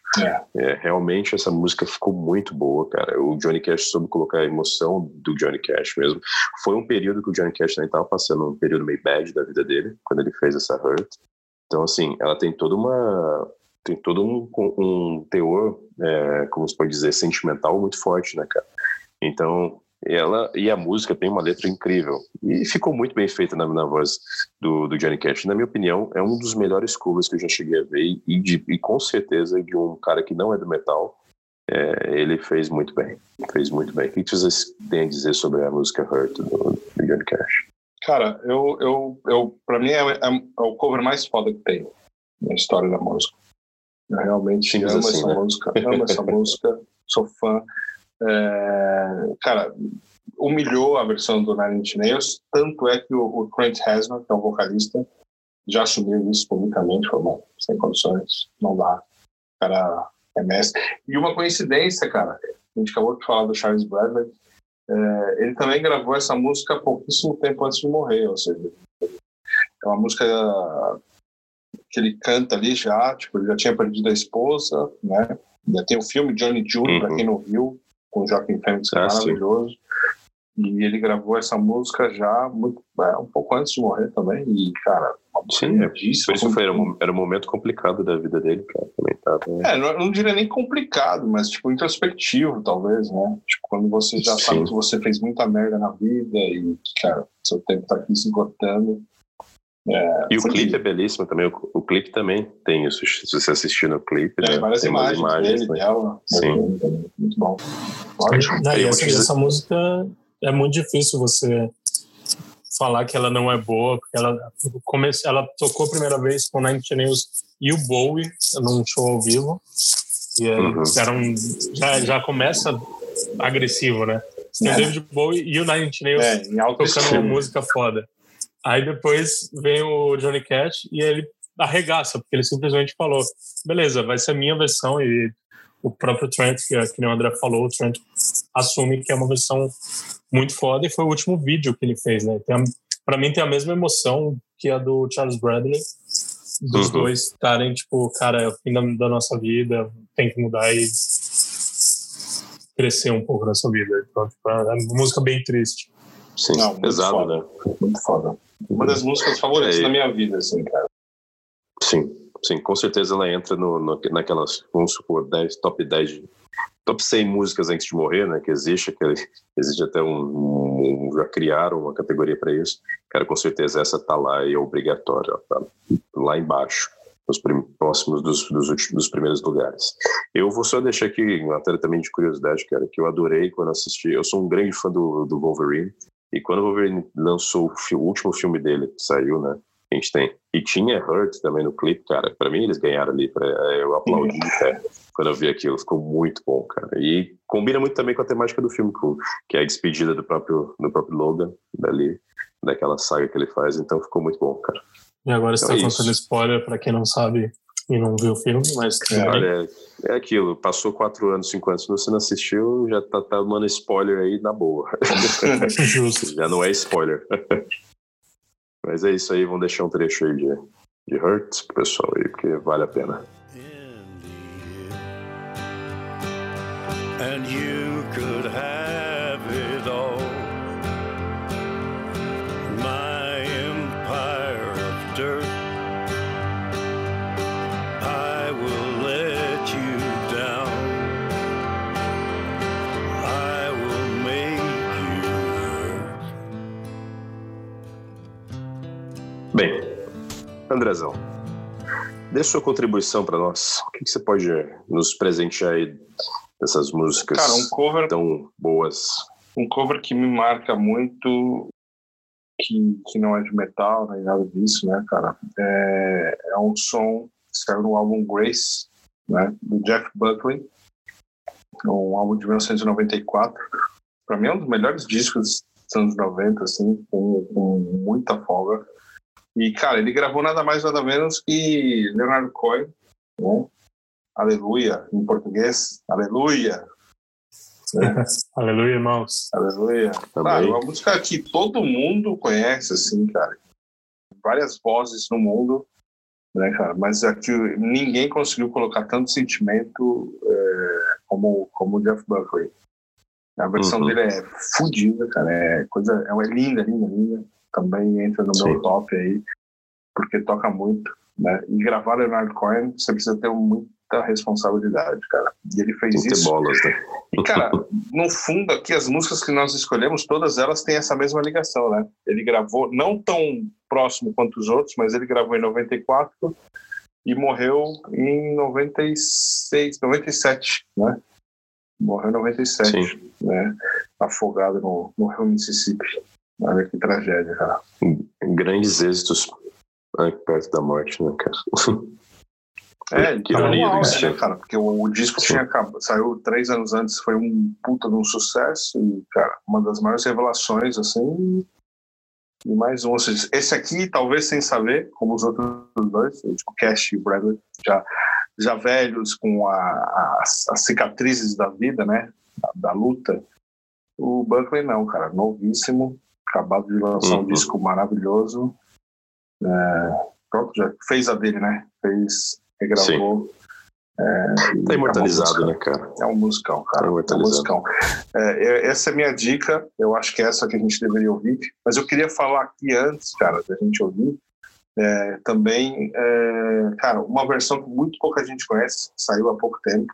Realmente essa música ficou muito boa, cara. O Johnny Cash soube colocar a emoção do Johnny Cash mesmo. Foi um período que o Johnny Cash também estava passando, um período meio bad da vida dele, quando ele fez essa Hurt. Então, assim, ela tem toda uma... Tem todo um teor, como se pode dizer, sentimental muito forte, né, cara? Então, ela... E a música tem uma letra incrível. E ficou muito bem feita na voz do Johnny Cash. Na minha opinião, é um dos melhores covers que eu já cheguei a ver. E com certeza, de um cara que não é do metal... ele fez muito bem. O que vocês têm a dizer sobre a música Hurt do Johnny Cash? Cara, eu pra mim é o cover mais foda que tem na história da música. Eu realmente amo assim, essa, né? Música, amo essa música, sou fã. Cara, humilhou a versão do Nine Inch Nails, tanto é que o Trent Reznor, que é um vocalista, já assumiu isso publicamente, falou, sem condições, não dá. Cara... E uma coincidência, cara, a gente acabou de falar do Charles Bradley, ele também gravou essa música há pouquíssimo tempo antes de morrer, ou seja, é uma música que ele canta ali já, tipo, ele já tinha perdido a esposa, né, já tem o filme Johnny Jude, pra quem não viu, com o Joaquin Phoenix, que é maravilhoso, e ele gravou essa música já um pouco antes de morrer também, e, cara... Sim, por isso era um momento complicado da vida dele, cara, também tava... não diria nem complicado, mas tipo introspectivo, talvez, né? Tipo, quando você já sabe que você fez muita merda na vida e, cara, seu tempo tá aqui se esgotando. E o clipe é belíssimo também, o clipe também tem isso, se você assistir no clipe, né? Várias tem imagens dele, dela. Sim. Muito bom. Essa música é muito difícil você... falar que ela não é boa, porque ela tocou a primeira vez com o Nine Inch Nails e o Bowie num show ao vivo, e já começa agressivo, né? Tem o David Bowie e o Nine Inch Nails tocando uma música foda. Aí depois vem o Johnny Cash e ele arregaça, porque ele simplesmente falou, beleza, vai ser a minha versão, e o próprio Trent, que nem o André falou, o Trent assume que é uma versão muito foda, e foi o último vídeo que ele fez, né? Pra mim tem a mesma emoção que a do Charles Bradley, dos dois estarem, tipo, cara, é o fim da nossa vida, tem que mudar e crescer um pouco nessa vida. Então, é uma música bem triste. Sim, não, pesado, foda, né? Muito foda. Uma das músicas favoritas da minha vida, assim, cara. Sim, com certeza ela entra naquelas, vamos supor, 10, top 10, top 100 músicas antes de morrer, né, que existe até já criaram uma categoria para isso. Cara, com certeza essa tá lá e é obrigatória, ó, tá lá embaixo, nos próximos dos primeiros lugares. Eu vou só deixar aqui, em matéria também de curiosidade, cara, que eu adorei quando assisti, eu sou um grande fã do Wolverine, e quando o Wolverine lançou o último filme dele, que saiu, né, a gente tem. E tinha Hurt também no clipe, cara. Pra mim, eles ganharam ali. Eu aplaudi quando eu vi aquilo. Ficou muito bom, cara. E combina muito também com a temática do filme, que é a despedida do próprio Logan, dali, daquela saga que ele faz. Então, ficou muito bom, cara. E agora você tá contando spoiler pra quem não sabe e não viu o filme, mas... Cara, é aquilo. Passou 4 anos, 5 anos. Se você não assistiu, já tá tomando spoiler aí na boa. Justo. Já não é spoiler. Mas é isso aí, vamos deixar um trecho aí de Hurts pro pessoal aí, porque vale a pena. And you could have it all. My empire of dirt. I will let you down. I will make you hurt. Bem, Andrezão, deixa sua contribuição para nós. O que você pode nos presentear aí dessas músicas, cara, tão boas? Um cover que me marca muito, que não é de metal, nem nada disso, né, cara? É um som que saiu no álbum Grace, né, do Jeff Buckley, um álbum de 1994. Para mim é um dos melhores discos dos anos 90, assim, com muita folga. E, cara, ele gravou nada mais, nada menos que Leonard Cohen, né? Aleluia, em português. Aleluia! É. Aleluia, irmãos. Aleluia. Claro, uma música que todo mundo conhece, assim, cara. Várias vozes no mundo, né, cara? Mas aqui ninguém conseguiu colocar tanto sentimento como o Jeff Buckley. A versão dele é fodida, cara. É linda, linda, linda. Também entra no meu top aí, porque toca muito. né? E gravar Leonard Cohen, você precisa ter muita responsabilidade, cara. E ele fez isso. Bolas, né? E, cara, no fundo aqui, as músicas que nós escolhemos, todas elas têm essa mesma ligação, né? Ele gravou, não tão próximo quanto os outros, mas ele gravou em 94 e morreu em 96, 97, né? Morreu em 97, sim, né? Afogado no rio Mississippi. Olha que tragédia, cara. Grandes êxitos perto da morte, né, cara? É, que ironia do destino, né, cara? Porque o disco saiu 3 anos antes, foi um puta de um sucesso e, cara, uma das maiores revelações, assim. E mais um, ou seja, esse aqui, talvez sem saber, como os outros dois, tipo Cash e Bradley, já velhos, com as cicatrizes da vida, né? Da luta. O Buckley não, cara, novíssimo, acabado de lançar um disco maravilhoso. Pronto, já fez a dele, né? Fez, regravou. Tá imortalizado, né, cara? É um musicão, cara. É um musicão. Essa é a minha dica, eu acho que é essa que a gente deveria ouvir. Mas eu queria falar aqui antes, cara, da gente ouvir, também, cara, uma versão que muito pouca gente conhece, saiu há pouco tempo,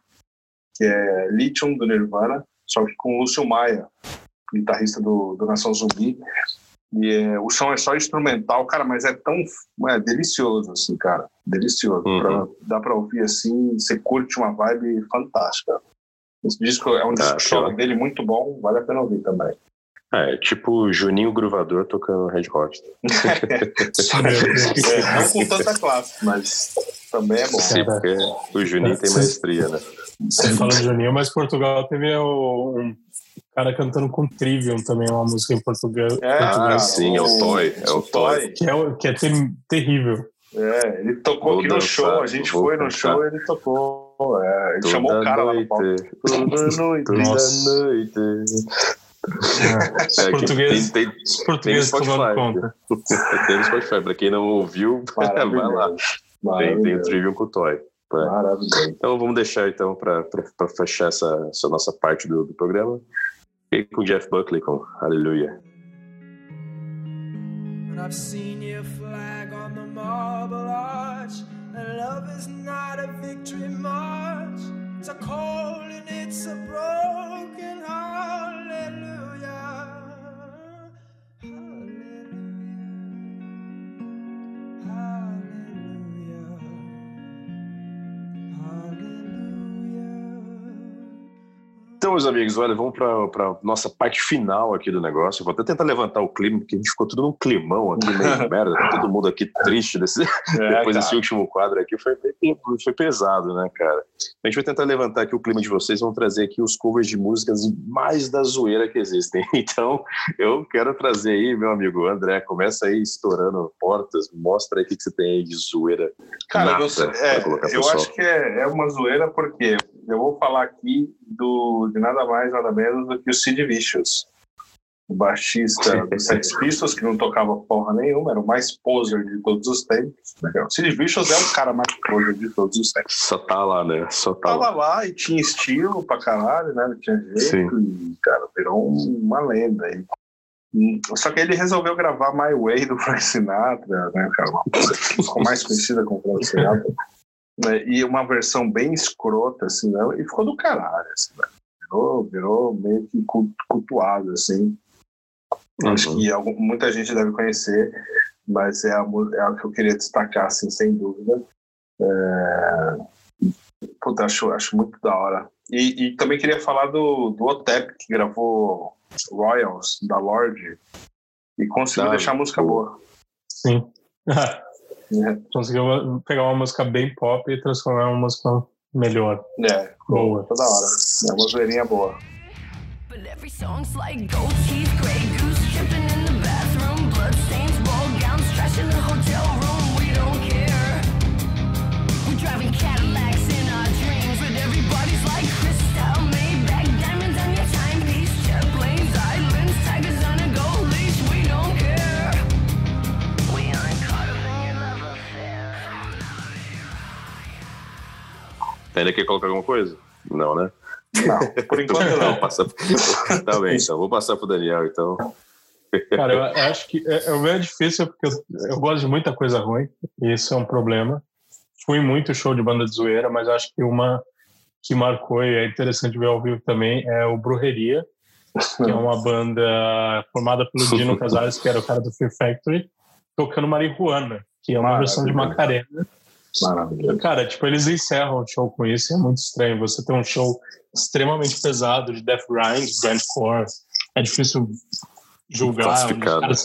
que é Lithium, do Nirvana, só que com o Lúcio Maia, guitarrista do Nação Zumbi. E o som é só instrumental, cara, mas é tão delicioso, assim, cara. Delicioso. Dá pra ouvir, assim, você curte uma vibe fantástica. Esse disco é um disco solo dele muito bom, vale a pena ouvir também. É tipo Juninho Gruvador tocando Red Hot. Não com tanta classe, mas também é bom. Sim, porque o Juninho tem maestria, né? Você fala de Juninho, mas Portugal teve um cara cantando com Trivium também, uma música em português. Sim, é o Toy. É o Toy. Que é terrível. Ele tocou aqui no show, a gente foi no show e ele tocou. Ele chamou o cara lá no palco. Toda noite. Os portugueses tomaram conta. Tem no Spotify, pra quem não ouviu, vai lá. Tem o Trivium com o Toy. Maravilhoso. Então vamos deixar para fechar essa nossa parte do programa. E com Jeff Buckley com Hallelujah. And I've seen your flag on the marble arch. And love is not a victory march. It's a cold and it's a broken hallelujah. Hallelujah. Hallelujah. Então, meus amigos, olha, vamos para a nossa parte final aqui do negócio. Eu vou até tentar levantar o clima, porque a gente ficou tudo num climão aqui, meio merda. Todo mundo aqui triste depois desse último quadro aqui. Foi pesado, né, cara? A gente vai tentar levantar aqui o clima de vocês. Vamos trazer aqui os covers de músicas mais da zoeira que existem. Então, eu quero trazer aí, meu amigo André, começa aí estourando portas. Mostra aí o que você tem aí de zoeira. Cara, eu acho que é uma zoeira porque eu vou falar aqui de nada mais, nada menos do que o Sid Vicious, o baixista do Sex Pistols, que não tocava porra nenhuma, era o mais poser de todos os tempos. O Sid Vicious é o cara mais poser de todos os tempos. Só tá lá, né? Tava lá e tinha estilo pra caralho, né? Não tinha jeito. Sim. E, cara, virou uma lenda aí. Só que ele resolveu gravar My Way do Frank Sinatra, né, cara? Uma coisa que ficou mais conhecida como Frank Sinatra. E uma versão bem escrota, assim, né? E ficou do caralho, assim, né? Virou meio que cultuado, assim. Acho que muita gente deve conhecer, mas é a que eu queria destacar, assim, sem dúvida. Puta, acho muito da hora. E também queria falar do Otep, que gravou Royals, da Lorde, e conseguiu deixar a música boa. Sim. Conseguiu pegar uma música bem pop e transformar em uma música melhor. Boa. Toda hora. É uma zoeirinha boa. But every song's like gold teeth, grey goose, tripping in the bathroom, bloodstains, ball gowns, trash in the hotel room. We don't care. We're driving Cadillacs in our dreams, but everybody's like crystal, Maybach, diamonds on your timepiece, jet planes, islands, tigers on a gold leash. We don't care. We aren't caught up in your love affair. Tem aqui colocar alguma coisa? Não, né? Não, por enquanto não. Tá bem, então. Vou passar pro Daniel, então. Cara, eu acho que é o meio difícil porque eu gosto de muita coisa ruim e isso é um problema. Fui muito show de banda de zoeira, mas acho que uma que marcou e é interessante ver ao vivo também é o Brujeria, que é uma banda formada pelo Dino Casares, que era o cara do Fear Factory, tocando Marihuana, que é uma versão de Macarena. Maravilhoso. Cara, tipo, eles encerram o show com isso e é muito estranho. Você tem um show extremamente pesado de death grind, grindcore, é difícil julgar. Os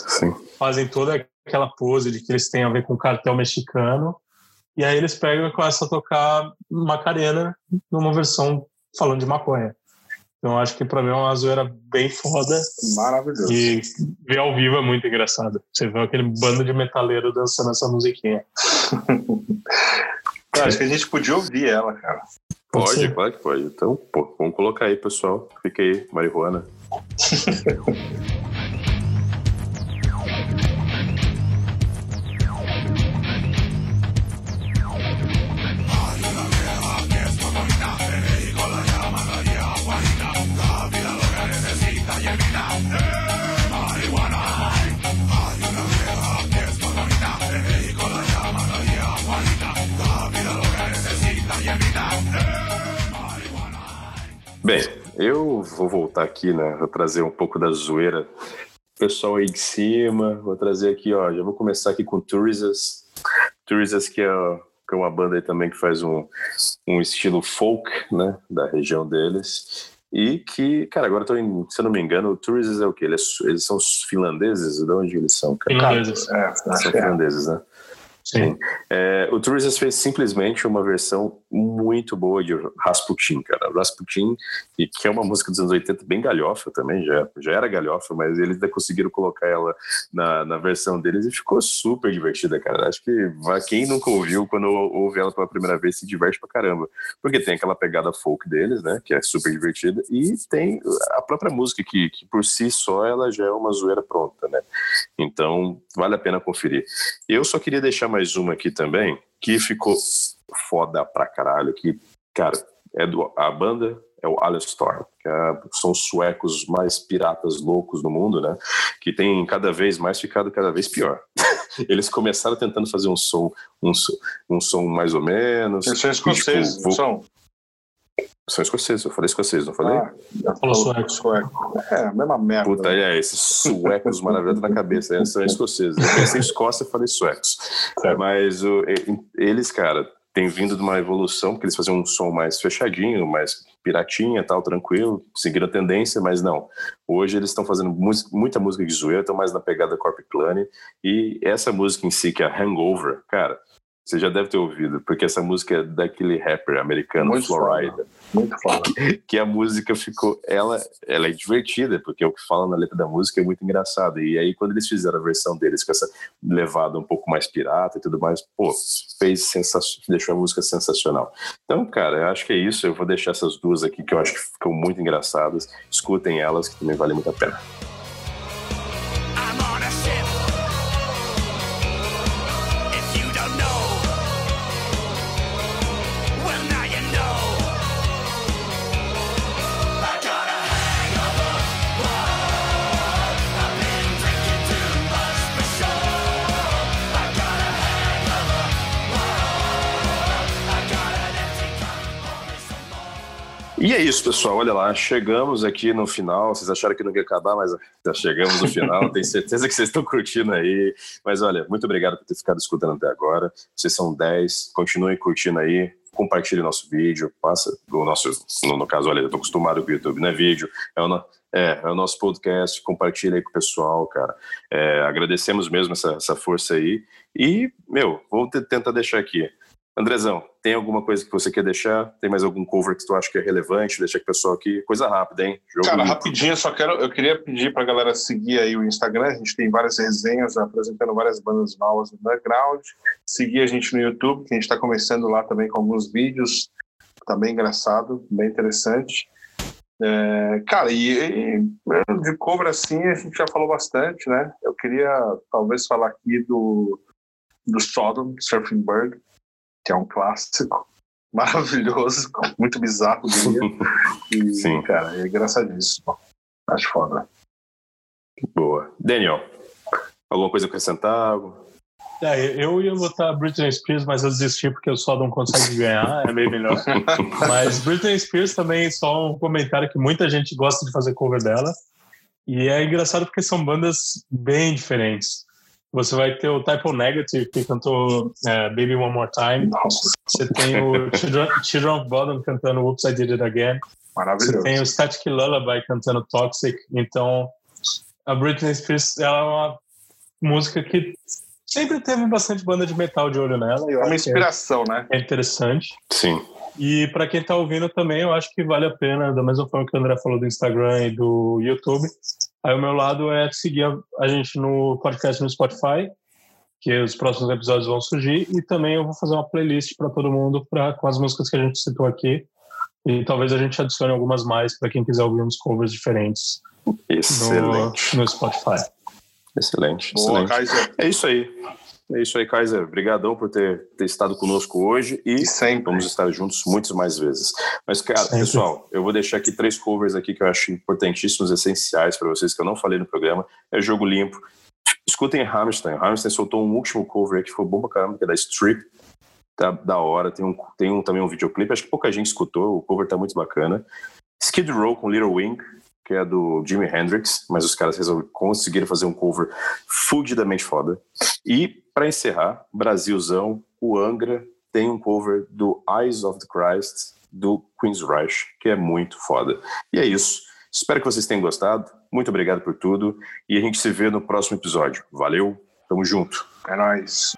caras fazem toda aquela pose de que eles têm a ver com o cartel mexicano e aí eles pegam e começam a tocar Macarena numa versão falando de maconha. Então acho que pra mim é uma zoeira bem foda. Maravilhoso. E ver ao vivo é muito engraçado. Você vê aquele bando de metaleiro dançando essa musiquinha. Cara, acho que a gente podia ouvir ela, cara. Pode, claro que pode. Então, pô, vamos colocar aí, pessoal. Fica aí, Marihuana. Bem, eu vou voltar aqui, né? Vou trazer um pouco da zoeira. Pessoal aí de cima, vou trazer aqui, ó. Já vou começar aqui com Turisas. Turisas, que é uma banda aí também que faz um estilo folk, né? Da região deles. E que, cara, agora se eu não me engano, o Turisas é o quê? Eles são os finlandeses? De onde eles são? Finlandeses. São finlandeses, né? Sim. É, o Turisas fez simplesmente uma versão muito boa de Rasputin, cara. Rasputin, que é uma música dos anos 80 bem galhofa também, já era galhofa, mas eles ainda conseguiram colocar ela na versão deles e ficou super divertida, cara. Acho que quem nunca ouviu, quando ouve ela pela primeira vez, se diverte pra caramba. Porque tem aquela pegada folk deles, né, que é super divertida, e tem a própria música que por si só ela já é uma zoeira pronta, né. Então, vale a pena conferir. Eu só queria deixar mais uma aqui também, que ficou foda pra caralho, que, cara, a banda é o Alestorm, que são os suecos mais piratas loucos do mundo, né, que tem cada vez mais ficado cada vez pior. Eles começaram tentando fazer um som mais ou menos. Eles são escoceses, tipo, são escoceses, eu falei escoceses, não falei? Já falou sueco. É, a mesma merda. Puta, né? Esses suecos maravilhosos na cabeça, eles são escoceses. Eu pensei em Escócia e falei suecos. É. Mas eles, cara, têm vindo de uma evolução, porque eles faziam um som mais fechadinho, mais piratinha, tal, tranquilo, seguiram a tendência, mas não. Hoje eles estão fazendo muita música de zoeira, estão mais na pegada Corpiclane, e essa música em si, que é a Hangover, cara, você já deve ter ouvido, porque essa música é daquele rapper americano, muito Florida. Muito foda. Que a música ficou... Ela é divertida, porque o que fala na letra da música é muito engraçado. E aí, quando eles fizeram a versão deles com essa levada um pouco mais pirata e tudo mais, pô, deixou a música sensacional. Então, cara, eu acho que é isso. Eu vou deixar essas duas aqui, que eu acho que ficam muito engraçadas. Escutem elas, que também vale muito a pena. E é isso, pessoal. Olha lá, chegamos aqui no final. Vocês acharam que não ia acabar, mas já chegamos no final. Tenho certeza que vocês estão curtindo aí. Mas olha, muito obrigado por ter ficado escutando até agora. Vocês são 10. Continuem curtindo aí. Compartilhe nosso vídeo. Passa o nosso... No caso, olha, eu tô acostumado com o YouTube, não é vídeo. É o nosso podcast, compartilha aí com o pessoal, cara. É, agradecemos mesmo essa força aí. E, vou tentar deixar aqui. Andrezão, tem alguma coisa que você quer deixar? Tem mais algum cover que tu acha que é relevante? Deixa que o pessoal aqui. Coisa rápida, hein? Cara, rapidinho, eu queria pedir pra galera seguir aí o Instagram. A gente tem várias resenhas apresentando várias bandas novas no underground. Seguir a gente no YouTube, que a gente tá começando lá também com alguns vídeos. Tá bem engraçado, bem interessante. Cara, e de cover assim a gente já falou bastante, né? Eu queria talvez falar aqui do Sodom, Surfing Bird, que é um clássico maravilhoso, muito bizarro. E, sim, cara, é engraçadíssimo. Acho foda. Boa. Daniel, alguma coisa a acrescentar? Eu ia botar Britney Spears, mas eu desisti porque eu só não consigo ganhar, é meio melhor. Mas Britney Spears também, só um comentário que muita gente gosta de fazer cover dela. E é engraçado porque são bandas bem diferentes. Você vai ter o Type O Negative, que cantou Baby One More Time. Nossa. Você tem o Children of Bottom cantando Oops, I Did It Again. Maravilhoso. Você tem o Static Lullaby cantando Toxic. Então, a Britney Spears, ela é uma música que sempre teve bastante banda de metal de olho nela. É uma inspiração, né? É interessante. Sim. E para quem tá ouvindo também, eu acho que vale a pena, da mesma forma que o André falou do Instagram e do YouTube. Aí o meu lado é seguir a gente no podcast no Spotify, que os próximos episódios vão surgir, e também eu vou fazer uma playlist para todo mundo com as músicas que a gente citou aqui, e talvez a gente adicione algumas mais para quem quiser ouvir uns covers diferentes. Excelente. No Spotify. Excelente. Boa, excelente. Kaiser. É isso aí. É isso aí, Kaiser. Obrigadão por ter estado conosco hoje e sempre vamos estar juntos muitas mais vezes. Mas, cara, sempre. Pessoal, eu vou deixar aqui 3 covers aqui que eu acho importantíssimos, essenciais para vocês, que eu não falei no programa. É Jogo Limpo. Escutem Rammstein. Rammstein soltou um último cover que foi bom pra caramba, que é da Strip. Tá da hora. Tem também um videoclipe. Acho que pouca gente escutou. O cover tá muito bacana. Skid Row com Little Wing, que é do Jimi Hendrix, mas os caras conseguiram fazer um cover fudidamente foda. E, para encerrar, Brasilzão, o Angra tem um cover do Eyes of the Christ, do Queensrÿche, que é muito foda. E é isso. Espero que vocês tenham gostado. Muito obrigado por tudo. E a gente se vê no próximo episódio. Valeu, tamo junto. É nóis.